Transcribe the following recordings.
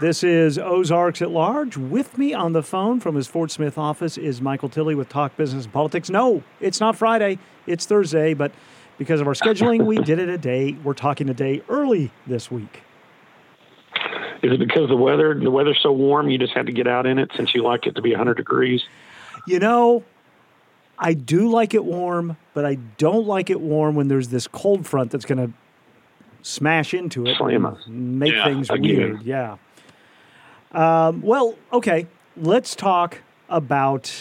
This is Ozarks at Large. With me on the phone from his Fort Smith office is Michael Tilley with Talk Business and Politics. No, it's not Friday. It's Thursday, but because of our scheduling, we did it a day. We're talking a day early this week. Is it because the weather? The weather's so warm you just had to get out in it since you like it to be 100 degrees? You know, I do like it warm, but I don't like it warm when there's this cold front that's going to smash into it and make things weird. Yeah. Well, okay, let's talk about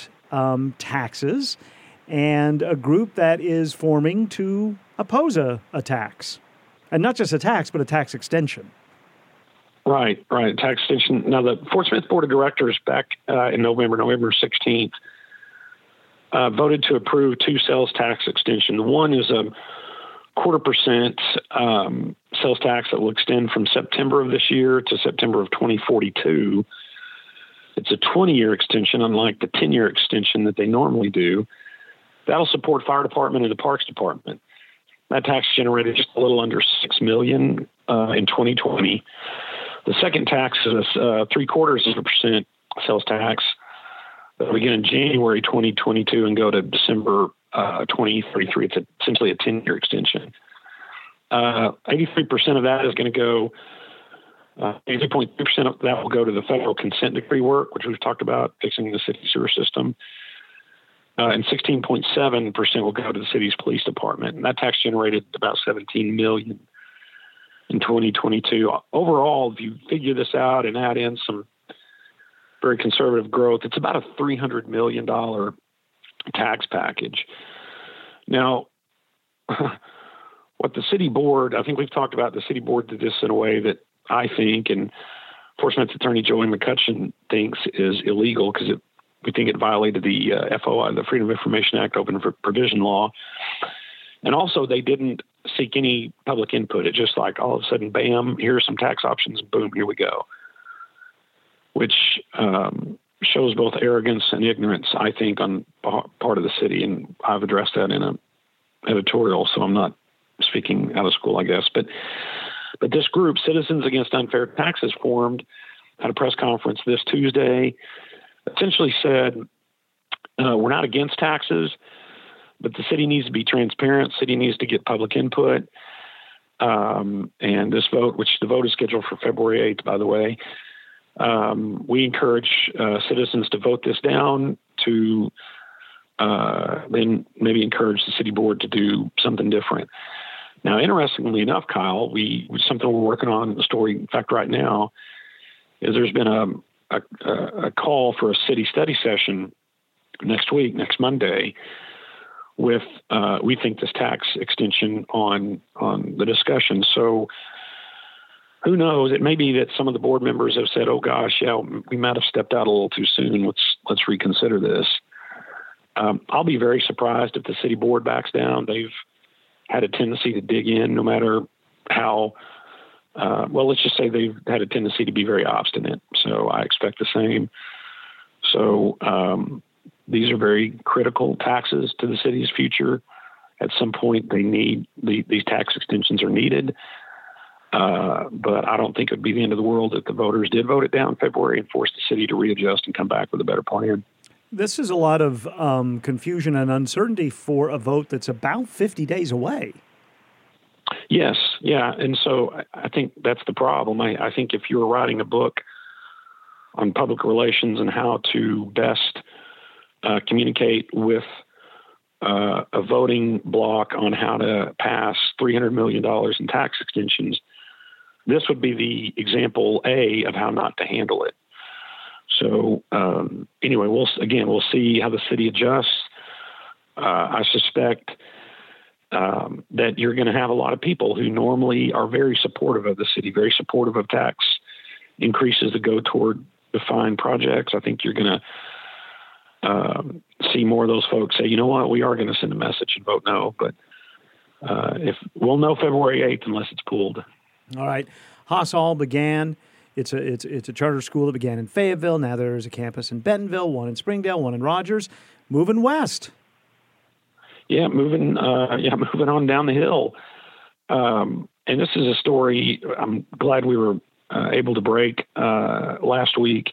taxes and a group that is forming to oppose a tax. And not just a tax, but a tax extension. Right, tax extension. Now, the Fort Smith Board of Directors back in November 16th, voted to approve two sales tax extensions. One is a 0.25% sales tax that will extend from September of this year to September of 2042. It's a 20-year extension, unlike the 10-year extension that they normally do. That'll support fire department and the parks department. That tax generated just a little under $6 million in 2020. The second tax is 0.75% sales tax that will begin in January 2022 and go to December 2033. It's essentially a 10-year extension. 83% of that is going to go, 83.3% of that will go to the federal consent decree work, which we've talked about, fixing the city sewer system. And 16.7% will go to the city's police department. And that tax generated about $17 million in 2022. Overall, if you figure this out and add in some very conservative growth, it's about a $300 million tax package. Now, what the city board, I think we've talked about the city board did this in a way that I think, and Fort Smith attorney Joey McCutcheon thinks is illegal because we think it violated the FOI, the Freedom of Information Act open provision law. And also they didn't seek any public input. It just like all of a sudden, bam, here are some tax options. Boom, here we go. Which, shows both arrogance and ignorance, I think, on part of the city. And I've addressed that in an editorial, so I'm not speaking out of school, I guess. But this group, Citizens Against Unfair Taxes, formed at a press conference this Tuesday, essentially said, we're not against taxes, but the city needs to be transparent. City needs to get public input. And this vote, which the vote is scheduled for February 8th, by the way, we encourage citizens to vote this down to then maybe encourage the city board to do something different. Now, interestingly enough, Kyle, something we're working on, the story, in fact, right now, is there's been a call for a city study session next Monday, with, we think, this tax extension on the discussion. So, who knows? It may be that some of the board members have said, oh, gosh, yeah, we might have stepped out a little too soon. Let's reconsider this. I'll be very surprised if the city board backs down. They've had a tendency to dig in no matter how. Well, let's just say they've had a tendency to be very obstinate. So I expect the same. So these are very critical taxes to the city's future. At some point, these tax extensions are needed. But I don't think it would be the end of the world if the voters did vote it down in February and force the city to readjust and come back with a better plan. This is a lot of confusion and uncertainty for a vote that's about 50 days away. Yes, yeah, and so I think that's the problem. I think if you were writing a book on public relations and how to best communicate with a voting block on how to pass $300 million in tax extensions, this would be the example A of how not to handle it. So anyway, we'll see how the city adjusts. I suspect that you're going to have a lot of people who normally are very supportive of the city, very supportive of tax increases that go toward defined projects. I think you're going to see more of those folks say, you know what, we are going to send a message and vote no. But if we'll know February 8th unless it's pulled. All right. Haas Hall began. It's a charter school that began in Fayetteville. Now there's a campus in Bentonville, one in Springdale, one in Rogers. Moving west. Yeah, moving on down the hill. And this is a story I'm glad we were able to break last week.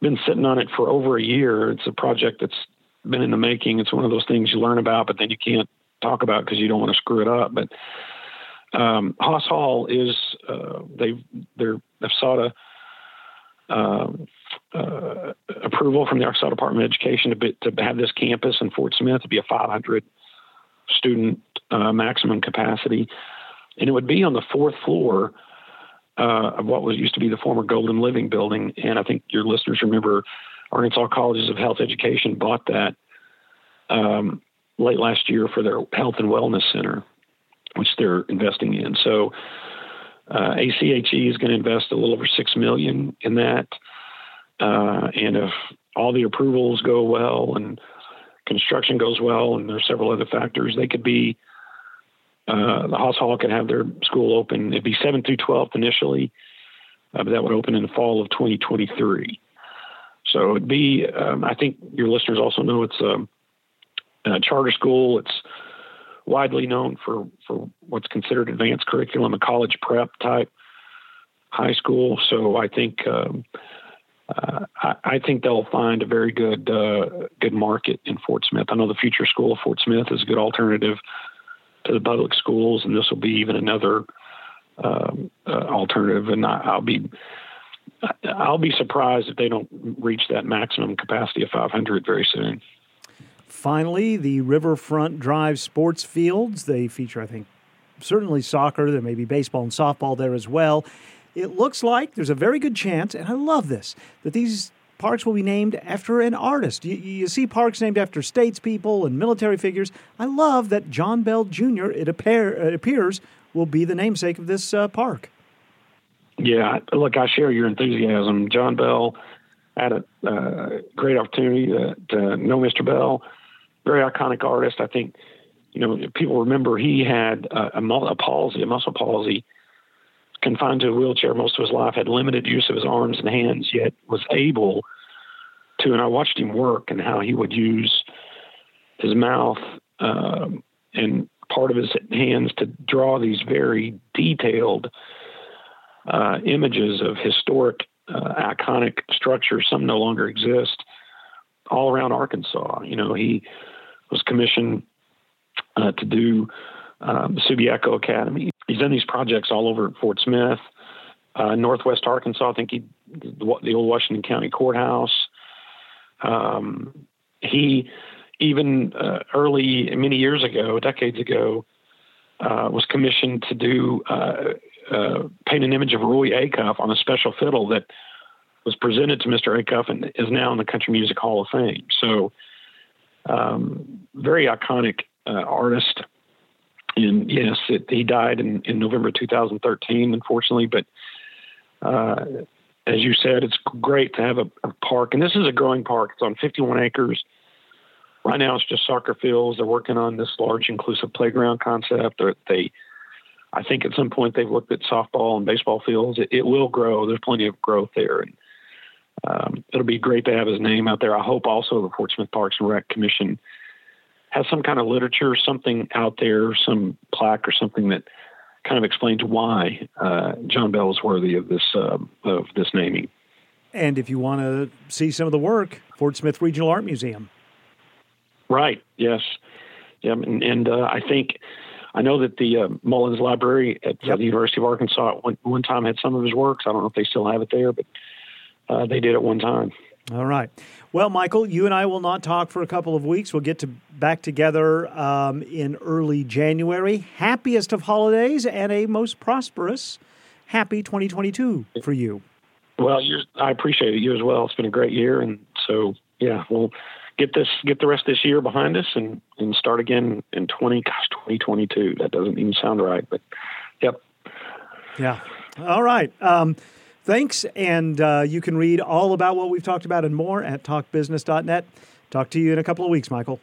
Been sitting on it for over a year. It's a project that's been in the making. It's one of those things you learn about, but then you can't talk about because you don't want to screw it up. But Haas Hall is they've sought a approval from the Arkansas Department of Education to have this campus in Fort Smith to be a 500 student maximum capacity, and it would be on the fourth floor of what was used to be the former Golden Living Building. And I think your listeners remember Arkansas Colleges of Health Education bought that late last year for their health and wellness center, which they're investing in. So ACHE is going to invest a little over $6 million in that. And if all the approvals go well and construction goes well, and there's several other factors, they could be the Haas Hall could have their school open. It'd be 7 through 12 initially, but that would open in the fall of 2023. So it'd be, I think your listeners also know it's a charter school. It's widely known for what's considered advanced curriculum, a college prep type high school. So I think I think they'll find a very good good market in Fort Smith. I know the Future School of Fort Smith is a good alternative to the public schools, and this will be even another alternative. And I'll be surprised if they don't reach that maximum capacity of 500 very soon. Finally, the Riverfront Drive sports fields. They feature, I think, certainly soccer. There may be baseball and softball there as well. It looks like there's a very good chance, and I love this, that these parks will be named after an artist. You see parks named after statespeople and military figures. I love that John Bell Jr., it appears, will be the namesake of this park. Yeah, look, I share your enthusiasm. John Bell had a great opportunity to know Mr. Bell, very iconic artist. I think, people remember he had a muscle palsy, confined to a wheelchair most of his life, had limited use of his arms and hands, yet was able to, and I watched him work and how he would use his mouth and part of his hands to draw these very detailed images of historic, iconic structures, some no longer exist, all around Arkansas. He was commissioned to do Subiaco Academy. He's done these projects all over Fort Smith, Northwest Arkansas. I think the old Washington County Courthouse. He even many years ago, decades ago, was commissioned to do paint an image of Roy Acuff on a special fiddle that was presented to Mr. Acuff and is now in the Country Music Hall of Fame. So, very iconic artist. And yes, he died in November 2013, unfortunately. But as you said, it's great to have a park. And this is a growing park. It's on 51 acres. Right now, it's just soccer fields. They're working on this large inclusive playground concept. I think at some point they've looked at softball and baseball fields. It will grow. There's plenty of growth there. And it'll be great to have his name out there. I hope also the Fort Smith Parks and Rec Commission has some kind of literature, something out there, some plaque or something that kind of explains why John Bell is worthy of this naming. And if you want to see some of the work, Fort Smith Regional Art Museum. Right. Yes. Yeah. And I know that the Mullins Library at the University of Arkansas at one time had some of his works. I don't know if they still have it there, but they did at one time. All right. Well, Michael, you and I will not talk for a couple of weeks. We'll get back together in early January. Happiest of holidays and a most prosperous, happy 2022 for you. Well, I appreciate it. You as well. It's been a great year. And so, yeah, we'll get the rest of this year behind us and start again in 2022. That doesn't even sound right, but yep. Yeah. All right. Thanks, and you can read all about what we've talked about and more at talkbusiness.net. Talk to you in a couple of weeks, Michael.